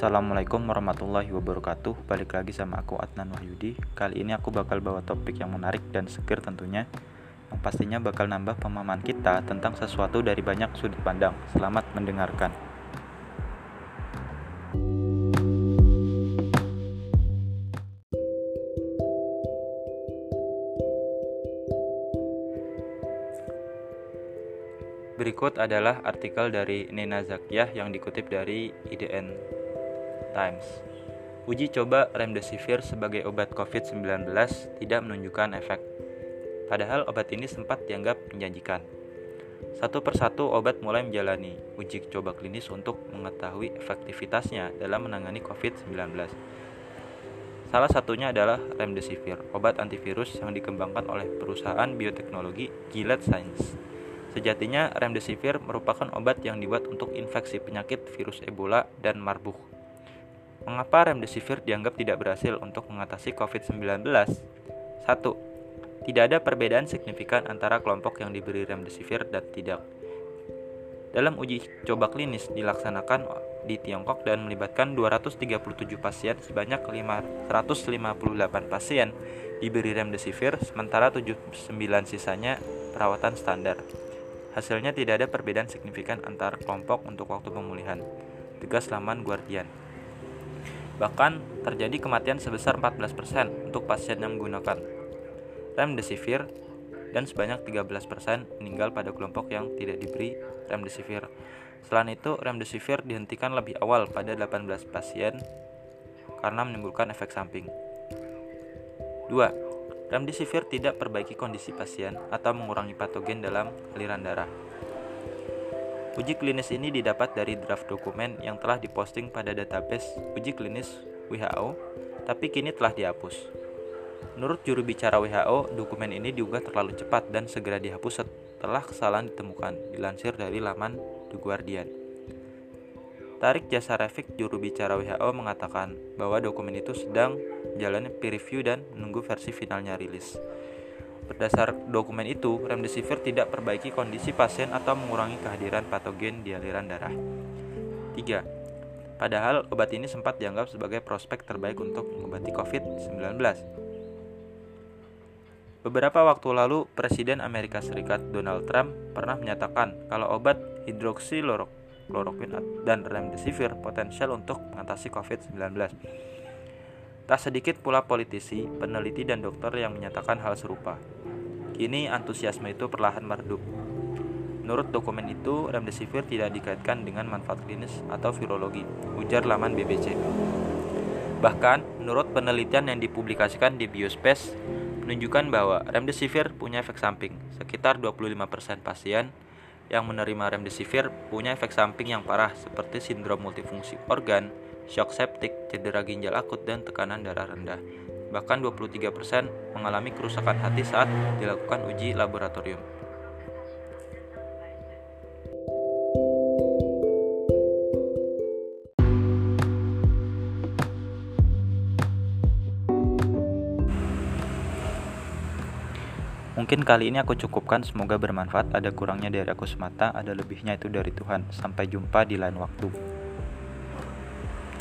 Assalamualaikum warahmatullahi wabarakatuh. Balik lagi sama aku Adnan Wahyudi. Kali ini aku bakal bawa topik yang menarik dan seger tentunya, yang pastinya bakal nambah pemahaman kita tentang sesuatu dari banyak sudut pandang. Selamat mendengarkan. Berikut adalah artikel dari Nina Zakiah yang dikutip dari IDN Times. Uji coba remdesivir sebagai obat COVID-19 tidak menunjukkan efek. Padahal obat ini sempat dianggap menjanjikan. Satu persatu obat mulai menjalani uji coba klinis untuk mengetahui efektivitasnya dalam menangani COVID-19. Salah satunya adalah remdesivir, obat antivirus yang dikembangkan oleh perusahaan bioteknologi Gilead Sciences. Sejatinya, remdesivir merupakan obat yang dibuat untuk infeksi penyakit virus Ebola dan Marburg. Mengapa remdesivir dianggap tidak berhasil untuk mengatasi COVID-19? 1. Tidak ada perbedaan signifikan antara kelompok yang diberi remdesivir dan tidak. Dalam uji coba klinis dilaksanakan di Tiongkok dan melibatkan 237 pasien, sebanyak 158 pasien diberi remdesivir, sementara 79 sisanya perawatan standar. Hasilnya tidak ada perbedaan signifikan antar kelompok untuk waktu pemulihan, tegas laman Guardian. Bahkan terjadi kematian sebesar 14% untuk pasien yang menggunakan remdesivir dan sebanyak 13% meninggal pada kelompok yang tidak diberi remdesivir. Selain itu, remdesivir dihentikan lebih awal pada 18 pasien karena menimbulkan efek samping. 2. Remdesivir tidak perbaiki kondisi pasien atau mengurangi patogen dalam aliran darah. Uji klinis ini didapat dari draft dokumen yang telah diposting pada database uji klinis WHO, tapi kini telah dihapus. Menurut juru bicara WHO, dokumen ini diunggah terlalu cepat dan segera dihapus setelah kesalahan ditemukan, dilansir dari laman The Guardian. Tariq Jassar Rafiq, juru bicara WHO, mengatakan bahwa dokumen itu sedang menjalani peer review dan menunggu versi finalnya rilis. Berdasar dokumen itu, remdesivir tidak perbaiki kondisi pasien atau mengurangi kehadiran patogen di aliran darah. 3. Padahal obat ini sempat dianggap sebagai prospek terbaik untuk mengobati COVID-19. Beberapa waktu lalu, Presiden Amerika Serikat Donald Trump pernah menyatakan kalau obat hydroxychloroquine dan remdesivir potensial untuk mengatasi COVID-19. Tak sedikit pula politisi, peneliti, dan dokter yang menyatakan hal serupa. Kini antusiasme itu perlahan meredup. Menurut dokumen itu, remdesivir tidak dikaitkan dengan manfaat klinis atau virologi, ujar laman BBC. Bahkan, menurut penelitian yang dipublikasikan di BioSpace, menunjukkan bahwa remdesivir punya efek samping. Sekitar 25% pasien yang menerima remdesivir punya efek samping yang parah seperti sindrom multifungsi organ, shock septik, cedera ginjal akut, dan tekanan darah rendah. Bahkan 23% mengalami kerusakan hati saat dilakukan uji laboratorium. Mungkin kali ini aku cukupkan, semoga bermanfaat. Ada kurangnya dari aku semata, ada lebihnya itu dari Tuhan. Sampai jumpa di lain waktu.